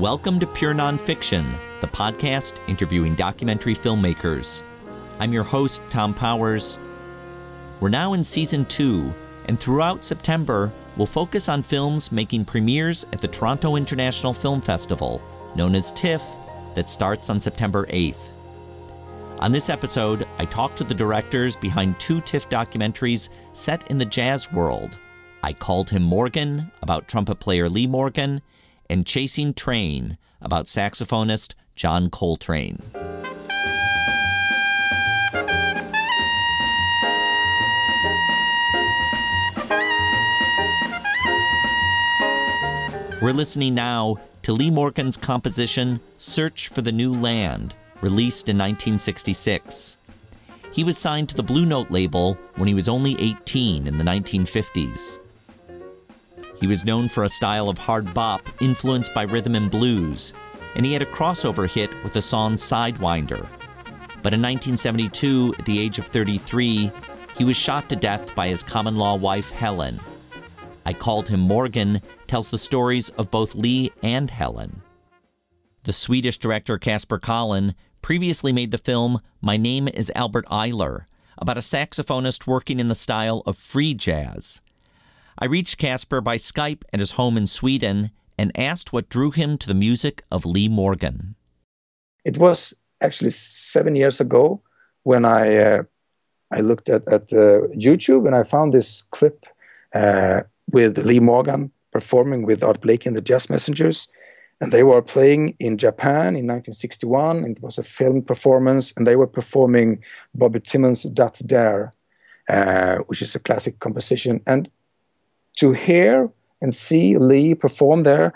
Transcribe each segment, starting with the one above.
Welcome to Pure Nonfiction, the podcast interviewing documentary filmmakers. I'm your host, Tom Powers. We're now in Season 2, and throughout September, we'll focus on films making premieres at the Toronto International Film Festival, known as TIFF, that starts on September 8th. On this episode, I talked to the directors behind two TIFF documentaries set in the jazz world, I Called Him Morgan, about trumpet player Lee Morgan, and Chasing Train, about saxophonist John Coltrane. We're listening now to Lee Morgan's composition, Search for the New Land, released in 1966. He was signed to the Blue Note label when he was only 18 in the 1950s. He was known for a style of hard bop influenced by rhythm and blues, and he had a crossover hit with the song Sidewinder. But in 1972, at the age of 33, he was shot to death by his common-law wife, Helen. I Called Him Morgan tells the stories of both Lee and Helen. The Swedish director Kasper Collin previously made the film My Name is Albert Ayler, about a saxophonist working in the style of free jazz. I reached Kasper by Skype at his home in Sweden and asked what drew him to the music of Lee Morgan. It was actually 7 years ago when I looked at YouTube and I found this clip with Lee Morgan performing with Art Blakey and the Jazz Messengers. And they were playing in Japan in 1961, and it was a film performance, and they were performing Bobby Timmons' Dat Dere, which is a classic composition. And to hear and see Lee perform there,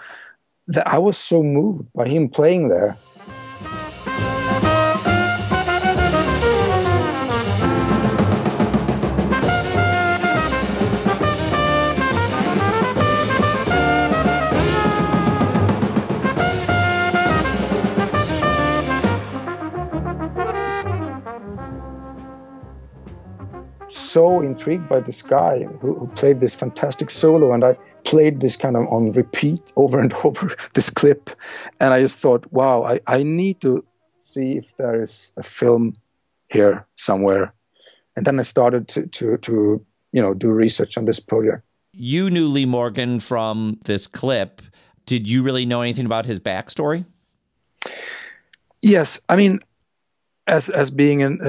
I was so moved by him playing there. So intrigued by this guy who played this fantastic solo, and I played this kind of on repeat over and over, this clip, and I just thought, wow, I need to see if there is a film here somewhere. And then I started to do research on this project. You knew Lee Morgan from this clip. Did you really know anything about his backstory? Yes, I mean, as being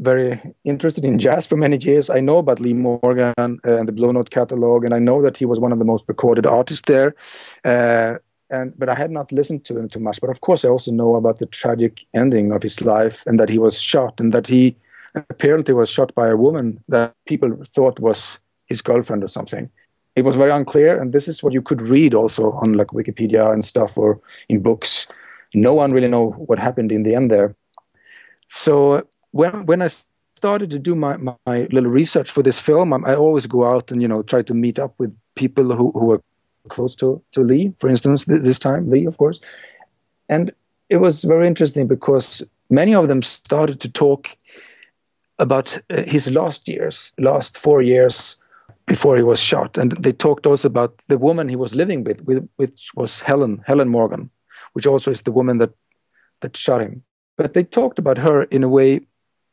very interested in jazz for many years, I know about Lee Morgan and the Blue Note catalog, and I know that he was one of the most recorded artists there. But I had not listened to him too much. But of course, I also know about the tragic ending of his life, and that he was shot, and that he apparently was shot by a woman that people thought was his girlfriend or something. It was very unclear, and this is what you could read also on like Wikipedia and stuff, or in books. No one really know what happened in the end there. So when I started to do my little research for this film, I always go out and try to meet up with people who were close to Lee, for instance, this time, Lee, of course. And it was very interesting because many of them started to talk about his last 4 years before he was shot. And they talked also about the woman he was living with which was Helen Morgan, which also is the woman that shot him. But they talked about her in a way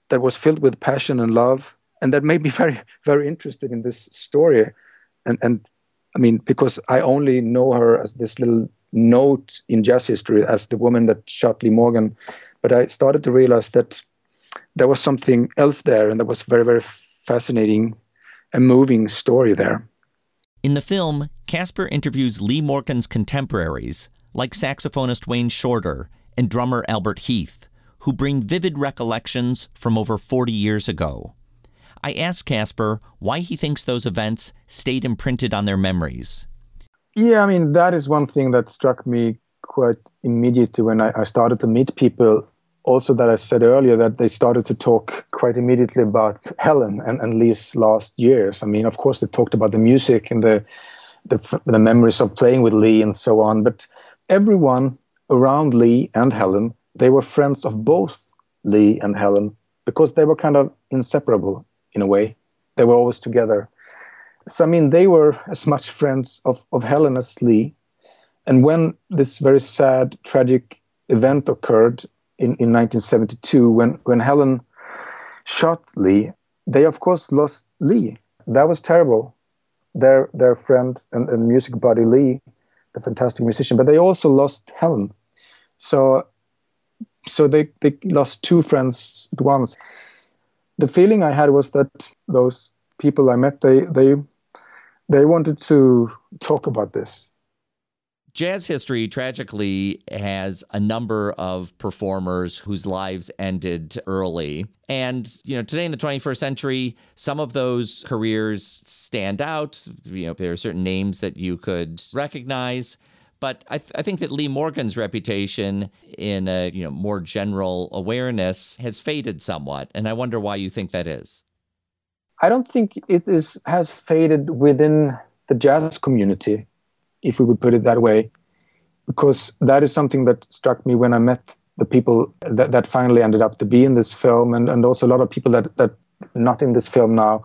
that was filled with passion and love, and that made me very, very interested in this story. And I mean, because I only know her as this little note in jazz history as the woman that shot Lee Morgan, but I started to realize that there was something else there, and that was very, very fascinating and moving story there. In the film, Kasper interviews Lee Morgan's contemporaries, like saxophonist Wayne Shorter and drummer Albert Heath, who bring vivid recollections from over 40 years ago. I asked Kasper why he thinks those events stayed imprinted on their memories. Yeah, I mean, that is one thing that struck me quite immediately when I started to meet people. Also, that I said earlier, that they started to talk quite immediately about Helen and Lee's last years. I mean, of course, they talked about the music and the memories of playing with Lee and so on, but everyone around Lee and Helen, they were friends of both Lee and Helen because they were kind of inseparable in a way. They were always together. So, I mean, they were as much friends of Helen as Lee. And when this very sad, tragic event occurred in 1972, when Helen shot Lee, they of course lost Lee. That was terrible. Their friend and music buddy Lee, the fantastic musician, but they also lost Helen. So they lost two friends at once. The feeling I had was that those people I met, they wanted to talk about this. Jazz history, tragically, has a number of performers whose lives ended early. And, you know, today in the 21st century, some of those careers stand out. You know, there are certain names that you could recognize. But I think that Lee Morgan's reputation in a, you know, more general awareness has faded somewhat. And I wonder why you think that is. I don't think it has faded within the jazz community, if we would put it that way, because that is something that struck me when I met the people that finally ended up to be in this film, and also a lot of people that not in this film now,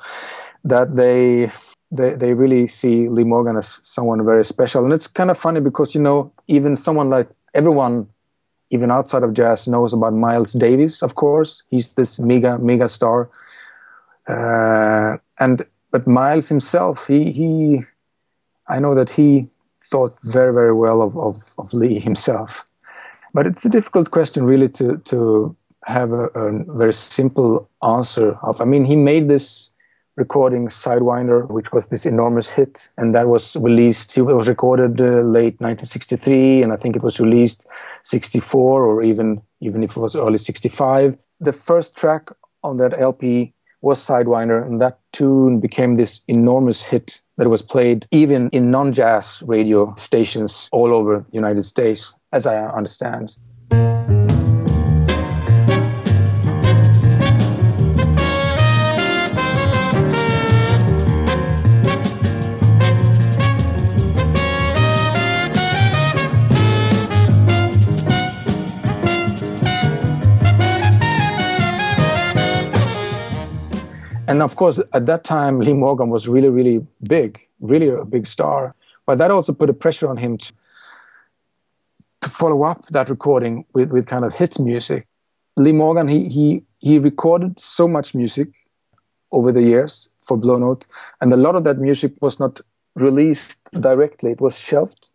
that they really see Lee Morgan as someone very special. And it's kind of funny because, you know, even someone like everyone, even outside of jazz, knows about Miles Davis, of course. He's this mega star. But Miles himself, he I know that he thought very, very well of Lee himself. But it's a difficult question, really, to have a very simple answer of. I mean, he made this recording Sidewinder, which was this enormous hit, and that was released. It was recorded late 1963, and I think it was released 64, or even if it was early 65. The first track on that LP was Sidewinder, and that tune became this enormous hit that was played even in non-jazz radio stations all over the United States, as I understand. And of course, at that time, Lee Morgan was really, really big, really a big star. But that also put a pressure on him to follow up that recording with kind of hit music. Lee Morgan, he recorded so much music over the years for Blue Note, and a lot of that music was not released directly. It was shelved.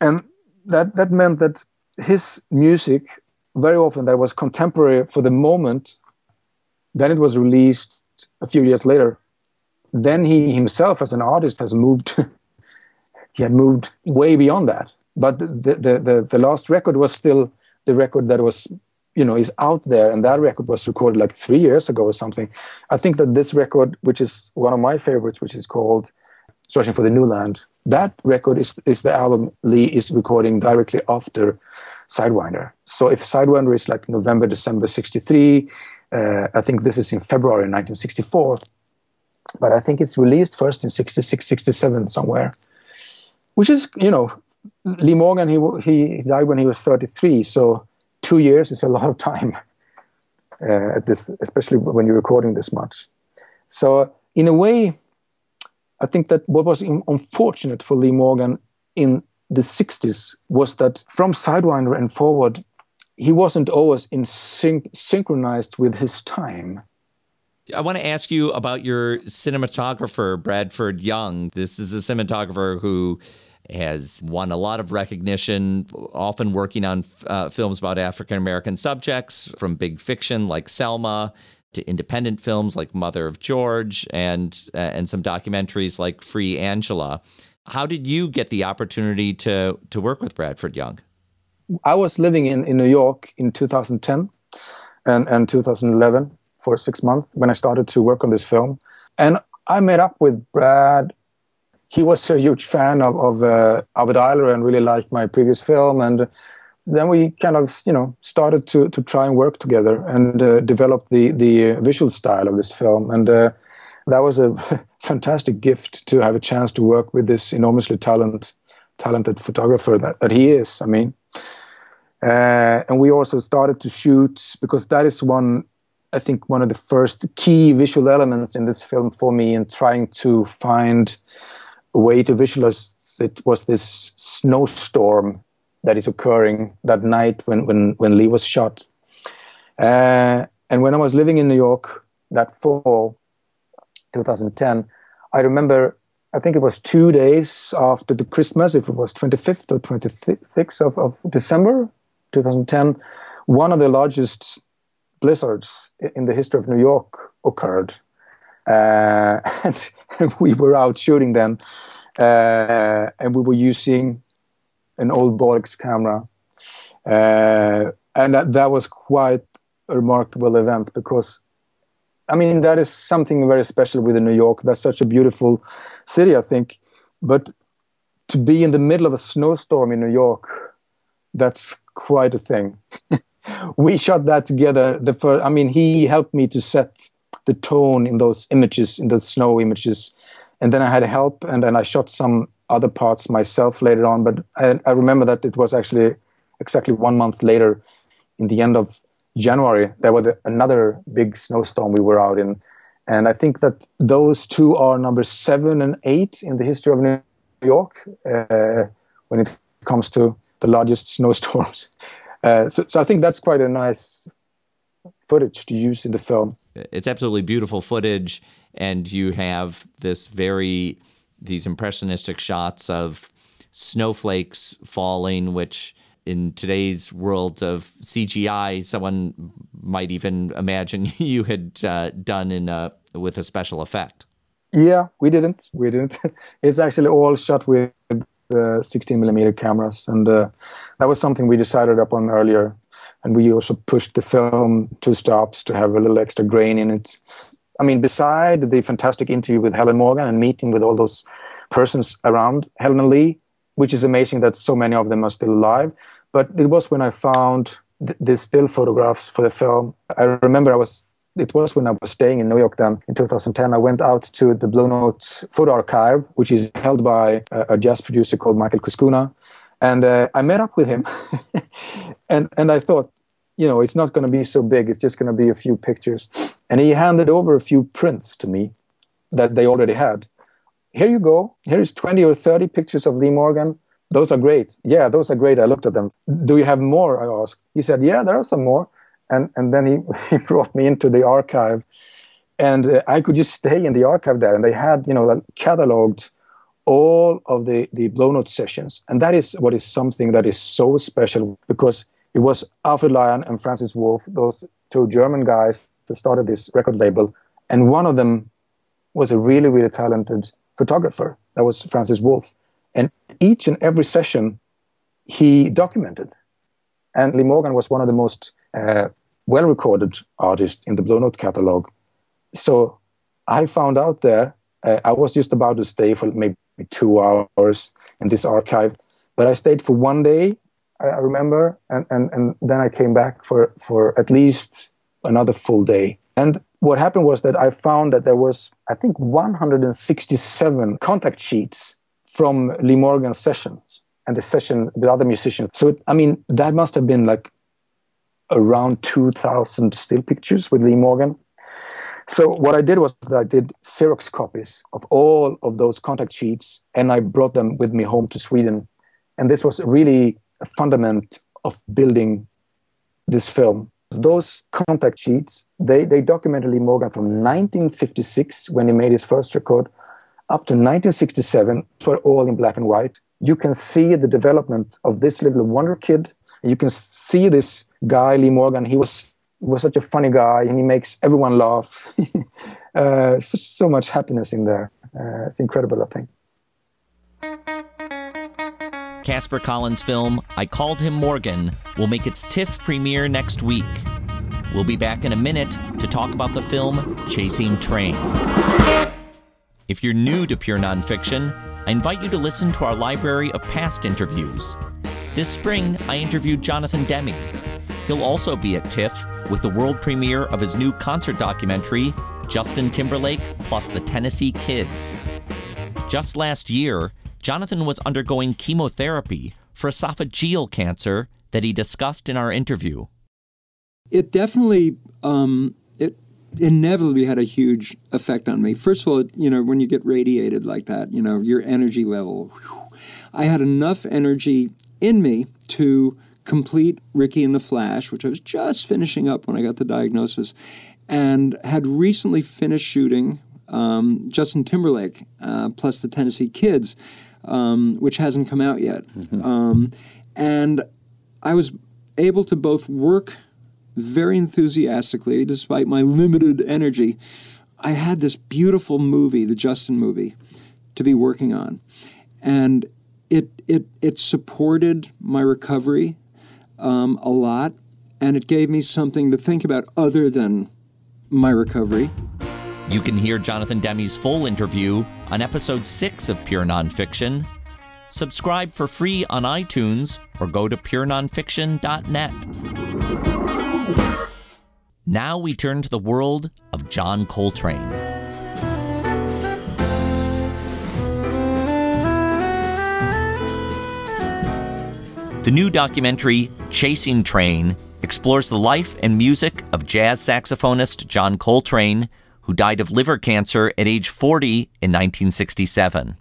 And that meant that his music, very often that was contemporary for the moment, then it was released a few years later. Then he himself, as an artist, has moved. He had moved way beyond that. But the last record was still the record that was, you know, is out there. And that record was recorded like 3 years ago or something. I think that this record, which is one of my favorites, which is called Searching for the New Land, that record is the album Lee is recording directly after Sidewinder. So if Sidewinder is like November, December 1963, I think this is in February 1964, but I think it's released first in 66, 67 somewhere, which is, you know, Lee Morgan, he died when he was 33, so 2 years is a lot of time at this, especially when you're recording this much. So in a way, I think that what was unfortunate for Lee Morgan in the 60s was that from Sidewinder and forward, he wasn't always in synchronized with his time. I want to ask you about your cinematographer, Bradford Young. This is a cinematographer who has won a lot of recognition, often working on films about African-American subjects, from big fiction like Selma to independent films like Mother of George and some documentaries like Free Angela. How did you get the opportunity to work with Bradford Young? I was living in New York in 2010 and 2011 for 6 months when I started to work on this film. And I met up with Brad. He was a huge fan of Albert Ayler and really liked my previous film. And then we kind of, you know, started to try and work together and develop the visual style of this film. And that was a fantastic gift to have a chance to work with this enormously talented photographer that he is, I mean. And we also started to shoot, because that is one of the first key visual elements in this film for me, in trying to find way to visualize it was this snowstorm that is occurring that night when Lee was shot. And when I was living in New York that fall, 2010, I remember, I think it was 2 days after the Christmas, if it was 25th or 26th of December, 2010, one of the largest blizzards in the history of New York occurred. And we were out shooting then, and we were using an old Bolex camera. And that was quite a remarkable event because, I mean, that is something very special with New York. That's such a beautiful city, I think. But to be in the middle of a snowstorm in New York, that's quite a thing. We shot that together. I mean, he helped me to set the tone in those images, in the snow images. And then I had help, and then I shot some other parts myself later on. But I remember that it was actually exactly 1 month later, in the end of January, there was another big snowstorm we were out in. And I think that those two are number 7 and 8 in the history of New York when it comes to the largest snowstorms. So I think that's quite a nice footage to use in the film. It's absolutely beautiful footage. And you have these impressionistic shots of snowflakes falling, which in today's world of CGI, someone might even imagine you had done with a special effect. Yeah, we didn't. It's actually all shot with 16 millimeter cameras, and that was something we decided upon earlier. And we also pushed the film 2 stops to have a little extra grain in it. I mean, beside the fantastic interview with Helen Morgan and meeting with all those persons around Helen and Lee, which is amazing that so many of them are still alive. But it was when I found the still photographs for the film. I remember it was when I was staying in New York then in 2010. I went out to the Blue Note photo archive, which is held by a jazz producer called Michael Cuscuna. And I met up with him. and I thought, you know, it's not going to be so big. It's just going to be a few pictures. And he handed over a few prints to me that they already had. Here you go. Here's 20 or 30 pictures of Lee Morgan. Those are great. Yeah, those are great. I looked at them. Do you have more? I asked. He said, yeah, there are some more. And then he brought me into the archive. And I could just stay in the archive there. And they had, you know, cataloged all of the Blue Note sessions. And that is what is something that is so special, because it was Alfred Lyon and Francis Wolff, those two German guys that started this record label. And one of them was a really, really talented photographer. That was Francis Wolff. And each and every session he documented. And Lee Morgan was one of the most well-recorded artists in the Blue Note catalog. So I found out there, I was just about to stay for maybe 2 hours in this archive, but I stayed for 1 day, I remember, and then I came back for at least another full day. And what happened was that I found that there was, I think, 167 contact sheets from Lee Morgan's sessions and the session with other musicians. So, I mean, that must have been like around 2,000 still pictures with Lee Morgan. So what I did was that I did Xerox copies of all of those contact sheets, and I brought them with me home to Sweden. And this was really a fundament of building this film. Those contact sheets, they documented Lee Morgan from 1956, when he made his first record, up to 1967, were all in black and white. You can see the development of this little wonder kid. You can see this guy, Lee Morgan. He was such a funny guy, and he makes everyone laugh. So much happiness in there. It's incredible, I think. Kasper Collin's film, I Called Him Morgan, will make its TIFF premiere next week. We'll be back in a minute to talk about the film Chasing Train. If you're new to Pure Nonfiction, I invite you to listen to our library of past interviews. This spring, I interviewed Jonathan Demme. He'll also be at TIFF with the world premiere of his new concert documentary, Justin Timberlake Plus the Tennessee Kids. Just last year, Jonathan was undergoing chemotherapy for esophageal cancer that he discussed in our interview. It definitely, it inevitably had a huge effect on me. First of all, you know, when you get radiated like that, you know, your energy level. Whew, I had enough energy in me to complete Ricky and the Flash, which I was just finishing up when I got the diagnosis, and had recently finished shooting Justin Timberlake plus the Tennessee Kids, which hasn't come out yet. Mm-hmm. And I was able to both work very enthusiastically, despite my limited energy. I had this beautiful movie, the Justin movie, to be working on. And it supported my recovery a lot, and it gave me something to think about other than my recovery. You can hear Jonathan Demme's full interview on episode 6 of Pure Nonfiction. Subscribe for free on iTunes or go to purenonfiction.net. Now we turn to the world of John Coltrane. The new documentary, Chasing Train, explores the life and music of jazz saxophonist John Coltrane, who died of liver cancer at age 40 in 1967.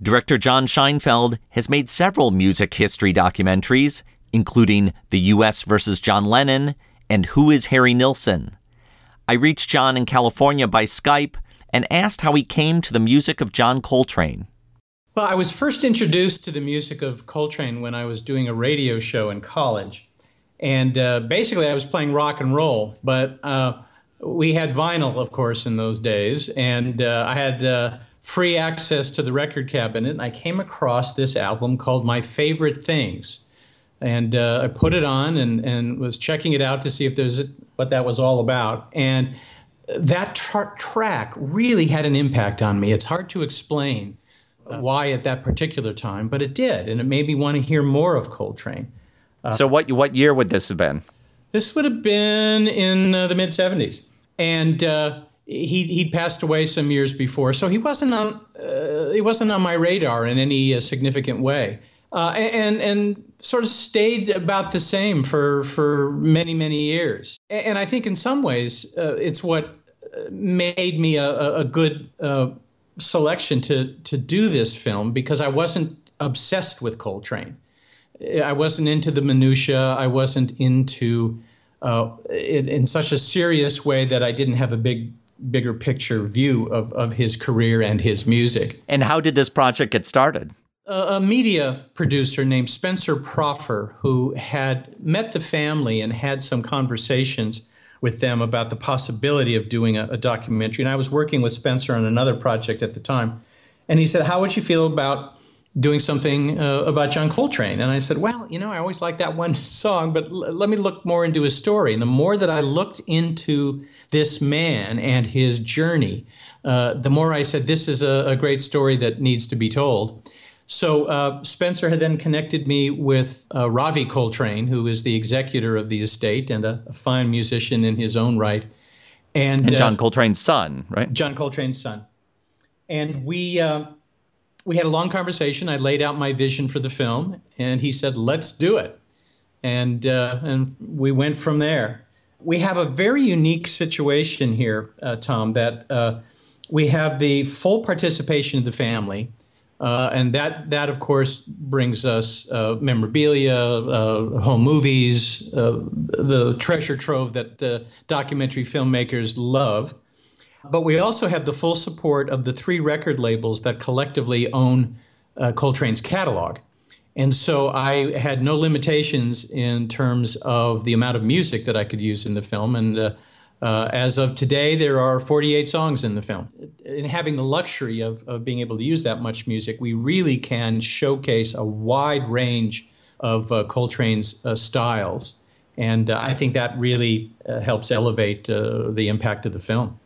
Director John Scheinfeld has made several music history documentaries, including The U.S. vs. John Lennon and Who is Harry Nilsson? I reached John in California by Skype and asked how he came to the music of John Coltrane. Well, I was first introduced to the music of Coltrane when I was doing a radio show in college. And basically I was playing rock and roll, but we had vinyl, of course, in those days, and I had free access to the record cabinet, and I came across this album called My Favorite Things. And I put it on and was checking it out to see if there's what that was all about. And that track really had an impact on me. It's hard to explain why at that particular time, but it did, and it made me want to hear more of Coltrane. So what year would this have been? This would have been in the mid-70s, and he'd passed away some years before, so he wasn't on my radar in any significant way, and sort of stayed about the same for many years. And I think in some ways it's what made me a good selection to do this film, because I wasn't obsessed with Coltrane. I wasn't into the minutia. I wasn't into it in such a serious way that I didn't have a bigger picture view of his career and his music. And how did this project get started? A media producer named Spencer Proffer, who had met the family and had some conversations with them about the possibility of doing a documentary. And I was working with Spencer on another project at the time. And he said, how would you feel about doing something about John Coltrane? And I said, well, you know, I always liked that one song, but let me look more into his story. And the more that I looked into this man and his journey, the more I said, this is a great story that needs to be told. So Spencer had then connected me with Ravi Coltrane, who is the executor of the estate and a fine musician in his own right. And John Coltrane's son, right? John Coltrane's son. And we had a long conversation. I laid out my vision for the film, and he said, let's do it. And we went from there. We have a very unique situation here, Tom, that we have the full participation of the family. And that, of course, brings us memorabilia, home movies, the treasure trove that documentary filmmakers love. But we also have the full support of the three record labels that collectively own Coltrane's catalog. And so I had no limitations in terms of the amount of music that I could use in the film. And as of today, there are 48 songs in the film. And having the luxury of being able to use that much music, we really can showcase a wide range of Coltrane's styles. And I think that really helps elevate the impact of the film.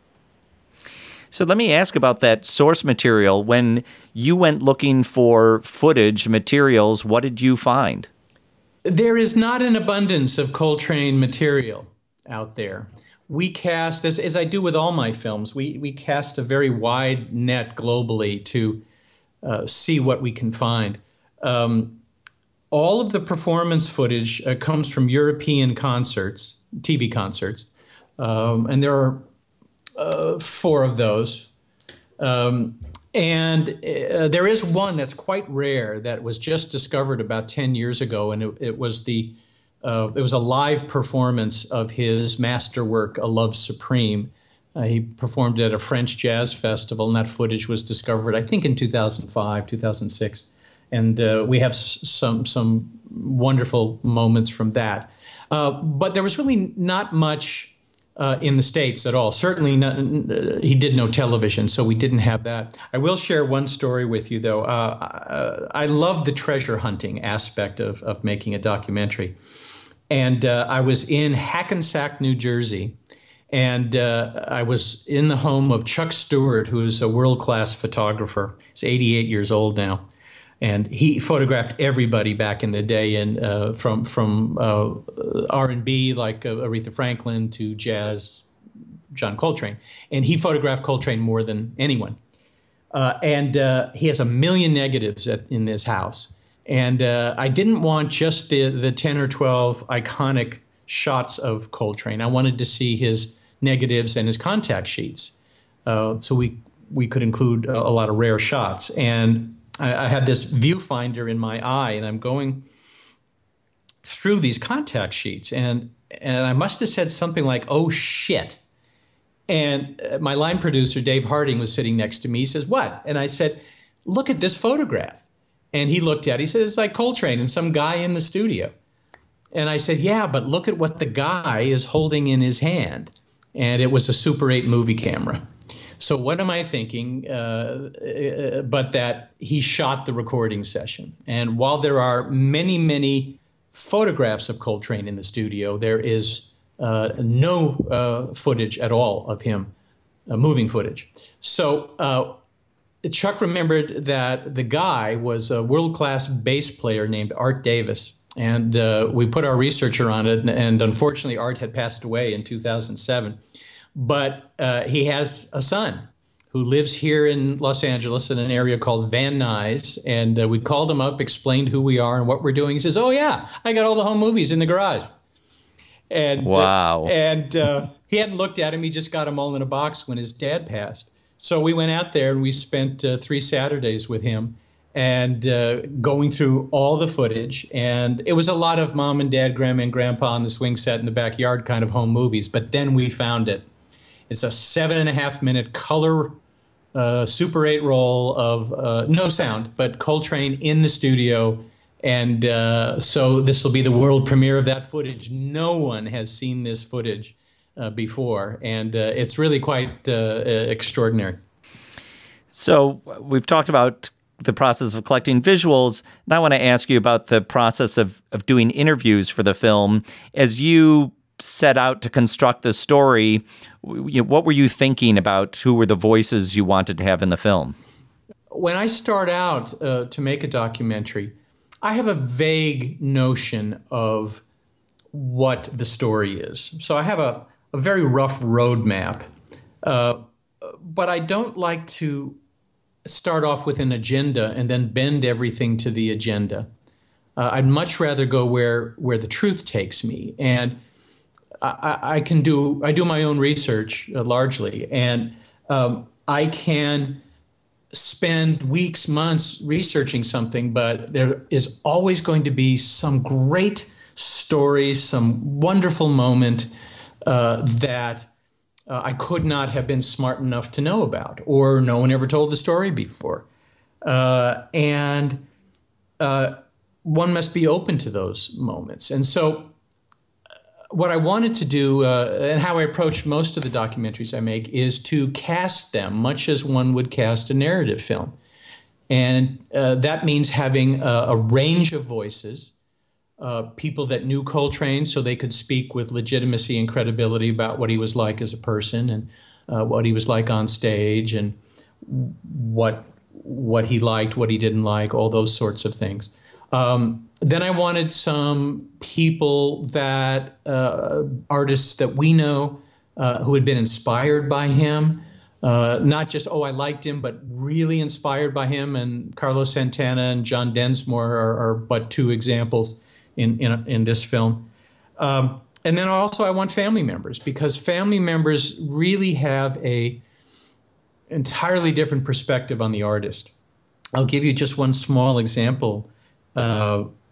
So let me ask about that source material. When you went looking for footage, materials, what did you find? There is not an abundance of Coltrane material out there. We cast, as I do with all my films, we cast a very wide net globally to see what we can find. All of the performance footage comes from European concerts, TV concerts, and there are four of those. And there is one that's quite rare that was just discovered about 10 years ago, and it was a live performance of his masterwork, A Love Supreme. He performed at a French jazz festival, and that footage was discovered, I think, in 2005, 2006. And we have some wonderful moments from that. But there was really not much in the States at all. Certainly, he did no television, so we didn't have that. I will share one story with you, though. I love the treasure hunting aspect of making a documentary. And I was in Hackensack, New Jersey, and I was in the home of Chuck Stewart, who is a world-class photographer. He's 88 years old now. And he photographed everybody back in the day, and from R&B like Aretha Franklin to jazz, John Coltrane. And he photographed Coltrane more than anyone. And he has 1 million negatives in his house. And I didn't want just the 10 or 12 iconic shots of Coltrane. I wanted to see his negatives and his contact sheets. So we could include a lot of rare shots. And I had this viewfinder in my eye, and I'm going through these contact sheets, and I must have said something like, "Oh shit!" And my line producer Dave Harding was sitting next to me. He says, "What?" And I said, "Look at this photograph." And he looked at it. He said, "It's like Coltrane and some guy in the studio." And I said, "Yeah, but look at what the guy is holding in his hand." And it was a Super 8 movie camera. So what am I thinking but that he shot the recording session? And while there are many, many photographs of Coltrane in the studio, there is no footage at all of him, moving footage. So Chuck remembered that the guy was a world-class bass player named Art Davis. And we put our researcher on it, and unfortunately Art had passed away in 2007. But he has a son who lives here in Los Angeles in an area called Van Nuys. And we called him up, explained who we are and what we're doing. He says, "Oh, yeah, I got all the home movies in the garage." And wow. And he hadn't looked at him. He just got them all in a box when his dad passed. So we went out there and we spent 3 Saturdays with him and going through all the footage. And it was a lot of mom and dad, grandma and grandpa on the swing set in the backyard kind of home movies. But then we found it. It's a 7.5-minute color Super 8 roll of no sound, but Coltrane in the studio. And so this will be the world premiere of that footage. No one has seen this footage before, and it's really quite extraordinary. So we've talked about the process of collecting visuals, and I want to ask you about the process of doing interviews for the film. As you set out to construct the story, what were you thinking about? Who were the voices you wanted to have in the film? When I start out to make a documentary, I have a vague notion of what the story is. So I have a very rough roadmap, but I don't like to start off with an agenda and then bend everything to the agenda. I'd much rather go where the truth takes me. And I do my own research largely, and I can spend weeks, months researching something, but there is always going to be some great story, some wonderful moment that I could not have been smart enough to know about, or no one ever told the story before. And one must be open to those moments. And so what I wanted to do, and how I approach most of the documentaries I make, is to cast them much as one would cast a narrative film. And that means having a range of voices, people that knew Coltrane so they could speak with legitimacy and credibility about what he was like as a person and what he was like on stage and what he liked, what he didn't like, all those sorts of things. Then I wanted some people that, artists that we know, who had been inspired by him, not just, oh, I liked him, but really inspired by him. And Carlos Santana and John Densmore are but two examples in this film. And then also I want family members, because family members really have a entirely different perspective on the artist. I'll give you just one small example.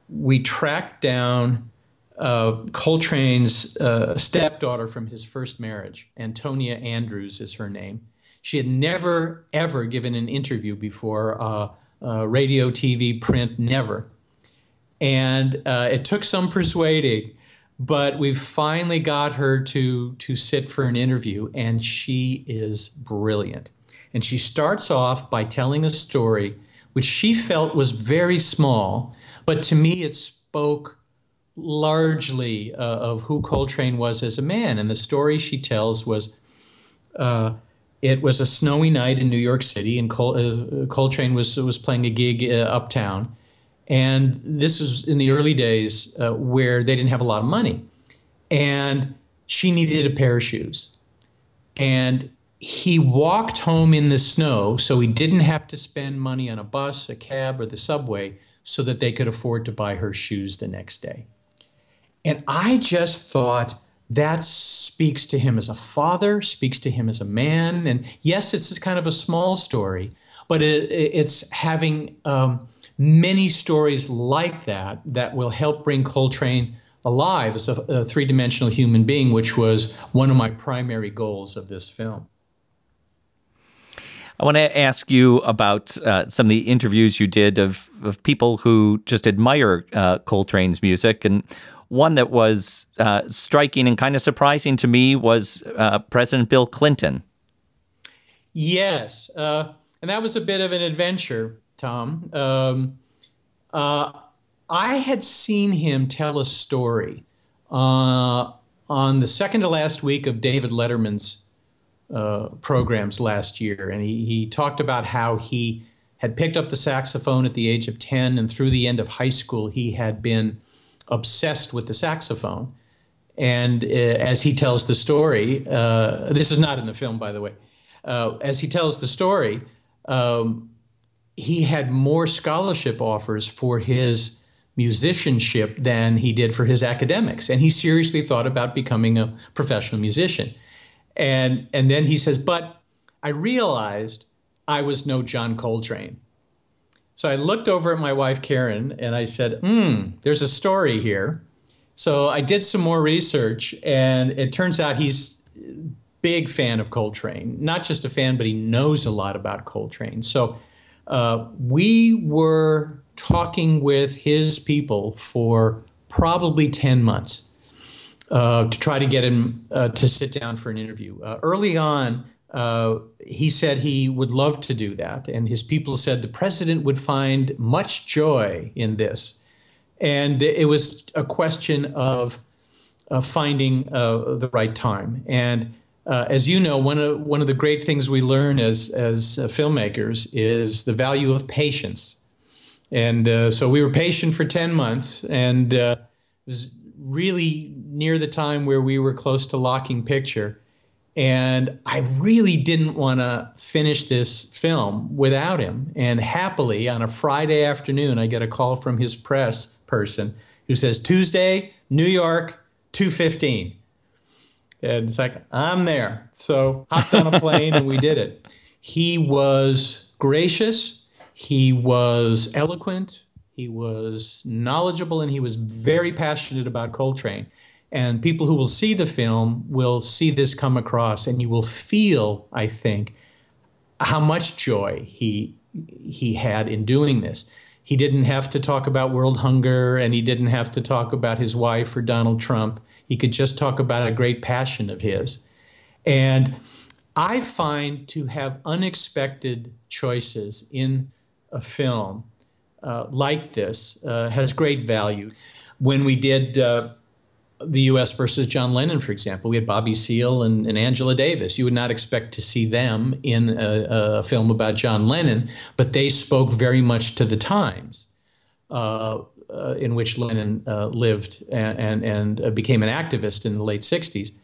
We tracked down Coltrane's stepdaughter from his first marriage. Antonia Andrews is her name. She had never, ever given an interview before, radio, TV, print, never. And it took some persuading, but we finally got her to sit for an interview, and she is brilliant. And she starts off by telling a story which she felt was very small, but to me it spoke largely of who Coltrane was as a man. And the story she tells was, it was a snowy night in New York City, and Coltrane was playing a gig uptown. And this was in the early days where they didn't have a lot of money. And she needed a pair of shoes. And he walked home in the snow, so he didn't have to spend money on a bus, a cab, or the subway, so that they could afford to buy her shoes the next day. And I just thought that speaks to him as a father, speaks to him as a man. And yes, it's kind of a small story, but it's having... many stories like that that will help bring Coltrane alive as a three-dimensional human being, which was one of my primary goals of this film. I want to ask you about some of the interviews you did of people who just admire Coltrane's music. And one that was striking and kind of surprising to me was President Bill Clinton. Yes, and that was a bit of an adventure, Tom. I had seen him tell a story on the second to last week of David Letterman's programs last year. And he talked about how he had picked up the saxophone at the age of 10, and through the end of high school, he had been obsessed with the saxophone. And as he tells the story, this is not in the film, by the way, as he tells the story, he had more scholarship offers for his musicianship than he did for his academics. And he seriously thought about becoming a professional musician. And then he says, but I realized I was no John Coltrane. So I looked over at my wife, Karen, and I said, there's a story here. So I did some more research, and it turns out he's a big fan of Coltrane. Not just a fan, but he knows a lot about Coltrane. So we were talking with his people for probably 10 months to try to get him to sit down for an interview. Early on, he said he would love to do that. And his people said the president would find much joy in this. And it was a question of finding the right time. And as you know, one of the great things we learn as filmmakers is the value of patience. And so we were patient for 10 months, and it was really near the time where we were close to locking picture. And I really didn't want to finish this film without him. And happily, on a Friday afternoon, I get a call from his press person who says, Tuesday, New York, 2:15. And it's like, I'm there. So hopped on a plane and we did it. He was gracious. He was eloquent. He was knowledgeable. And he was very passionate about Coltrane. And people who will see the film will see this come across. And you will feel, I think, how much joy he had in doing this. He didn't have to talk about world hunger, and he didn't have to talk about his wife or Donald Trump. He could just talk about a great passion of his. And I find to have unexpected choices in a film like this has great value. When we did The U.S. vs. John Lennon, for example, we had Bobby Seale and Angela Davis. You would not expect to see them in a film about John Lennon, but they spoke very much to the times in which Lennon lived and became an activist in the late 60s.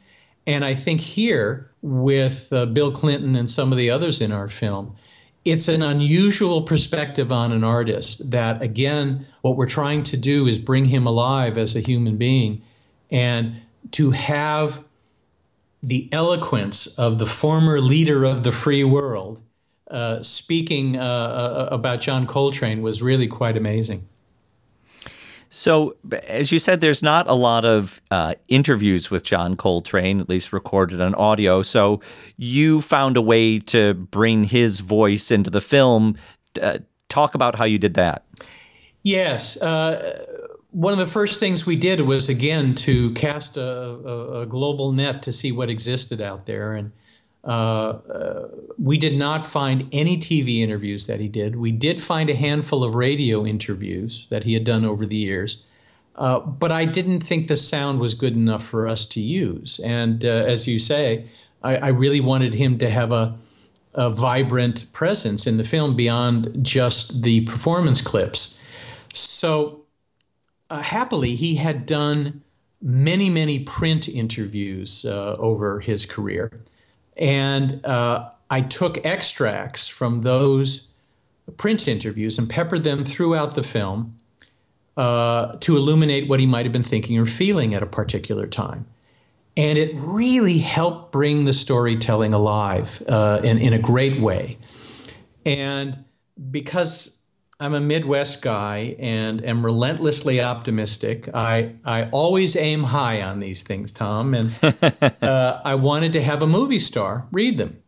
And I think here with Bill Clinton and some of the others in our film, it's an unusual perspective on an artist that, again, what we're trying to do is bring him alive as a human being. And to have the eloquence of the former leader of the free world speaking about John Coltrane was really quite amazing. So, as you said, there's not a lot of interviews with John Coltrane, at least recorded on audio. So you found a way to bring his voice into the film. Talk about how you did that. Yes. One of the first things we did was, again, to cast a global net to see what existed out there. And we did not find any TV interviews that he did. We did find a handful of radio interviews that he had done over the years. But I didn't think the sound was good enough for us to use. And as you say, I really wanted him to have a vibrant presence in the film beyond just the performance clips. So happily, he had done many print interviews over his career. And I took extracts from those print interviews and peppered them throughout the film to illuminate what he might have been thinking or feeling at a particular time. And it really helped bring the storytelling alive in a great way. And because I'm a Midwest guy and am relentlessly optimistic, I always aim high on these things, Tom. And I wanted to have a movie star read them.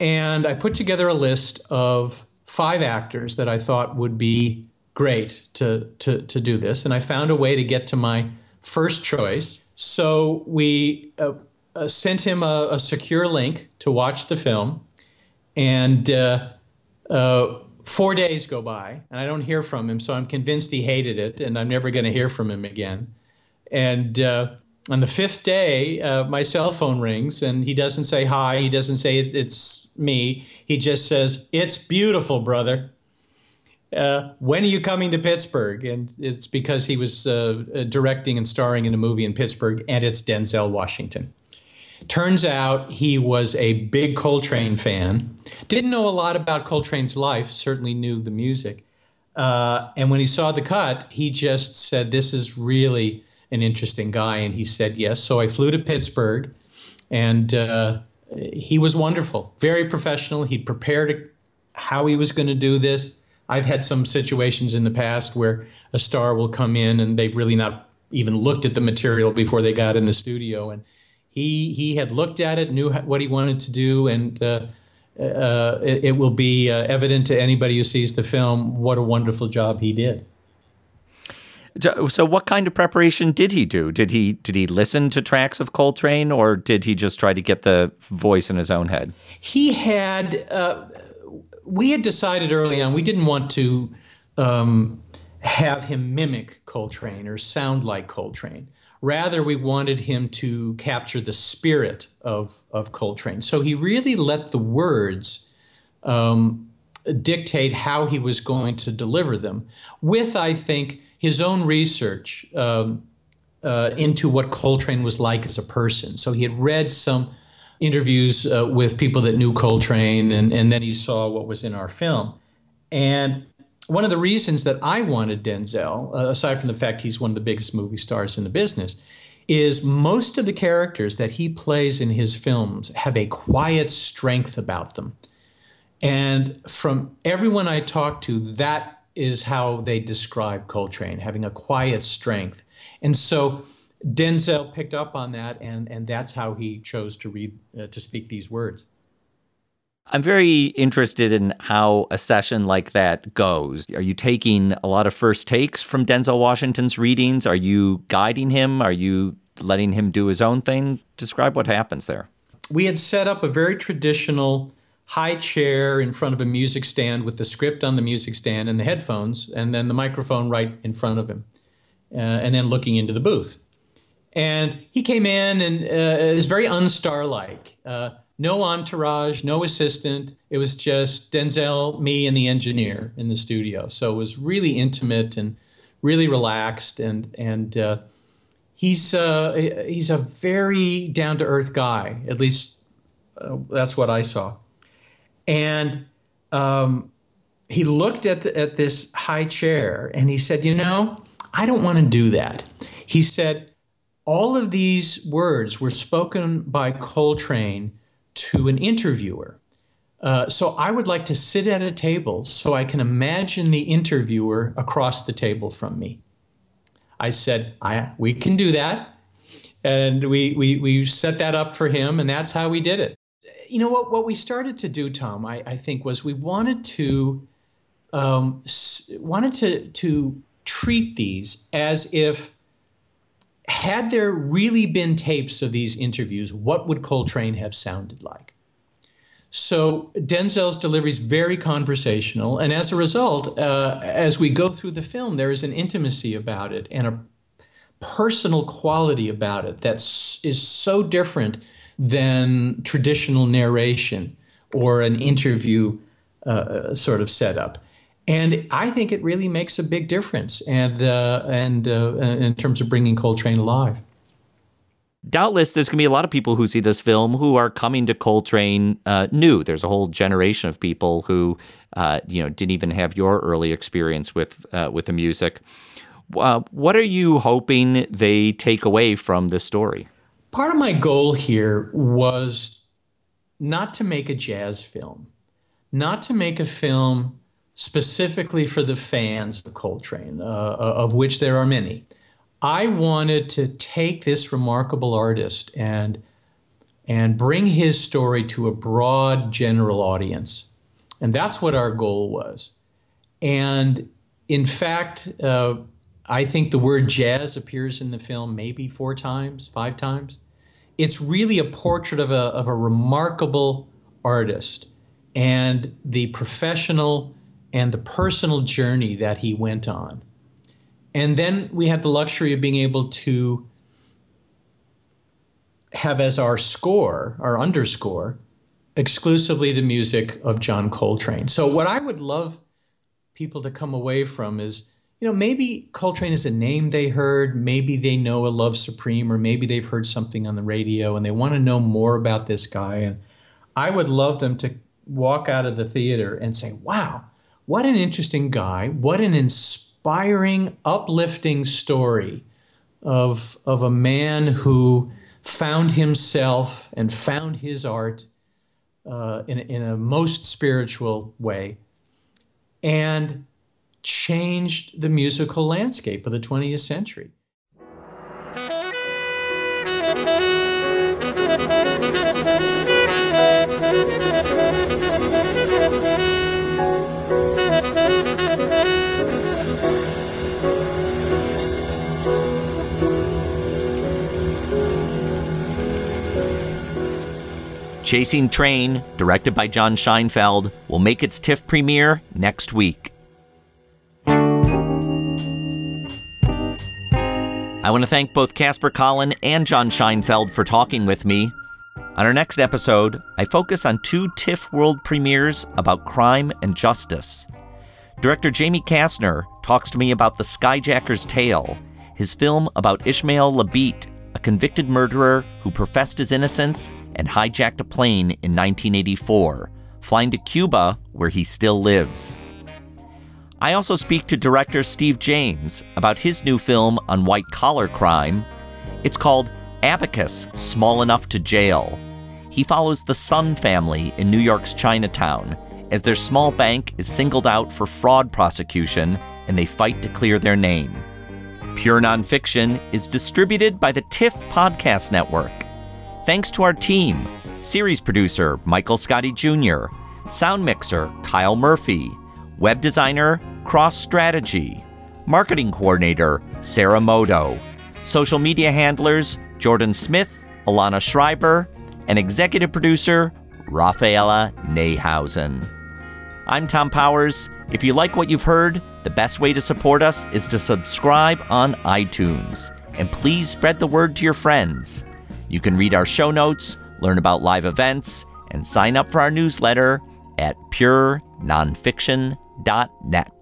And I put together a list of 5 actors that I thought would be great to do this. And I found a way to get to my first choice. So we sent him a secure link to watch the film. And 4 days go by, and I don't hear from him, so I'm convinced he hated it, and I'm never going to hear from him again. And on the 5th day, my cell phone rings, and he doesn't say hi. He doesn't say it's me. He just says, "It's beautiful, brother. When are you coming to Pittsburgh?" And it's because he was directing and starring in a movie in Pittsburgh, and it's Denzel Washington. Turns out he was a big Coltrane fan. Didn't know a lot about Coltrane's life, certainly knew the music. And when he saw the cut, he just said, "This is really an interesting guy." And he said yes. So I flew to Pittsburgh, and he was wonderful, very professional. He prepared how he was going to do this. I've had some situations in the past where a star will come in and they've really not even looked at the material before they got in the studio. And he had looked at it, knew what he wanted to do, and it will be evident to anybody who sees the film what a wonderful job he did. So what kind of preparation did he do? Did he listen to tracks of Coltrane, or did he just try to get the voice in his own head? He had we had decided early on we didn't want to have him mimic Coltrane or sound like Coltrane. Rather, we wanted him to capture the spirit of Coltrane. So he really let the words dictate how he was going to deliver them with, I think, his own research into what Coltrane was like as a person. So he had read some interviews with people that knew Coltrane, and then he saw what was in our film. And one of the reasons that I wanted Denzel, aside from the fact he's one of the biggest movie stars in the business, is most of the characters that he plays in his films have a quiet strength about them. And from everyone I talked to, that is how they describe Coltrane, having a quiet strength. And so Denzel picked up on that, and that's how he chose to read, to speak these words. I'm very interested in how a session like that goes. Are you taking a lot of first takes from Denzel Washington's readings? Are you guiding him? Are you letting him do his own thing? Describe what happens there. We had set up a very traditional high chair in front of a music stand with the script on the music stand and the headphones, and then the microphone right in front of him, and then looking into the booth. And he came in, and it was very unstar-like. No entourage, no assistant. It was just Denzel, me, and the engineer in the studio. So it was really intimate and really relaxed. And he's a very down-to-earth guy. At least that's what I saw. And he looked at this high chair, and he said, "You know, I don't want to do that." He said, All of these words were spoken by Coltrane to an interviewer. So I would like to sit at a table so I can imagine the interviewer across the table from me. I said, we can do that. And we set that up for him, and that's how we did it. You know, what we started to do, Tom, I think, was we wanted to treat these as if, had there really been tapes of these interviews, what would Coltrane have sounded like? So Denzel's delivery is very conversational. And as a result, as we go through the film, there is an intimacy about it and a personal quality about it that is so different than traditional narration or an interview sort of setup. And I think it really makes a big difference and in terms of bringing Coltrane alive. Doubtless, there's going to be a lot of people who see this film who are coming to Coltrane new. There's a whole generation of people who, didn't even have your early experience with the music. What are you hoping they take away from this story? Part of my goal here was not to make a jazz film, not to make a film specifically for the fans of Coltrane, of which there are many. I wanted to take this remarkable artist and bring his story to a broad general audience. And that's what our goal was. And in fact, I think the word jazz appears in the film maybe 4 times, 5 times. It's really a portrait of a remarkable artist and the professional and the personal journey that he went on. And then we have the luxury of being able to have as our score, our underscore, exclusively the music of John Coltrane. So what I would love people to come away from is, maybe Coltrane is a name they heard, maybe they know A Love Supreme, or maybe they've heard something on the radio and they want to know more about this guy. And I would love them to walk out of the theater and say, wow, what an interesting guy, what an inspiring, uplifting story of a man who found himself and found his art in a most spiritual way and changed the musical landscape of the 20th century. Chasing Train, directed by John Scheinfeld, will make its TIFF premiere next week. I want to thank both Kasper Collin and John Scheinfeld for talking with me. On our next episode, I focus on 2 TIFF world premieres about crime and justice. Director Jamie Kastner talks to me about The Skyjacker's Tale, his film about Ishmael Labit, a convicted murderer who professed his innocence and hijacked a plane in 1984, flying to Cuba, where he still lives. I also speak to director Steve James about his new film on white-collar crime. It's called Abacus: Small Enough to Jail. He follows the Sun family in New York's Chinatown as their small bank is singled out for fraud prosecution and they fight to clear their name. Pure Nonfiction is distributed by the TIFF Podcast Network. Thanks to our team, series producer Michael Scotti Jr., sound mixer Kyle Murphy, web designer Cross Strategy, marketing coordinator Sarah Modo, social media handlers Jordan Smith, Alana Schreiber, and executive producer Rafaela Nehausen. I'm Tom Powers. If you like what you've heard, the best way to support us is to subscribe on iTunes. And please spread the word to your friends. You can read our show notes, learn about live events, and sign up for our newsletter at purenonfiction.net.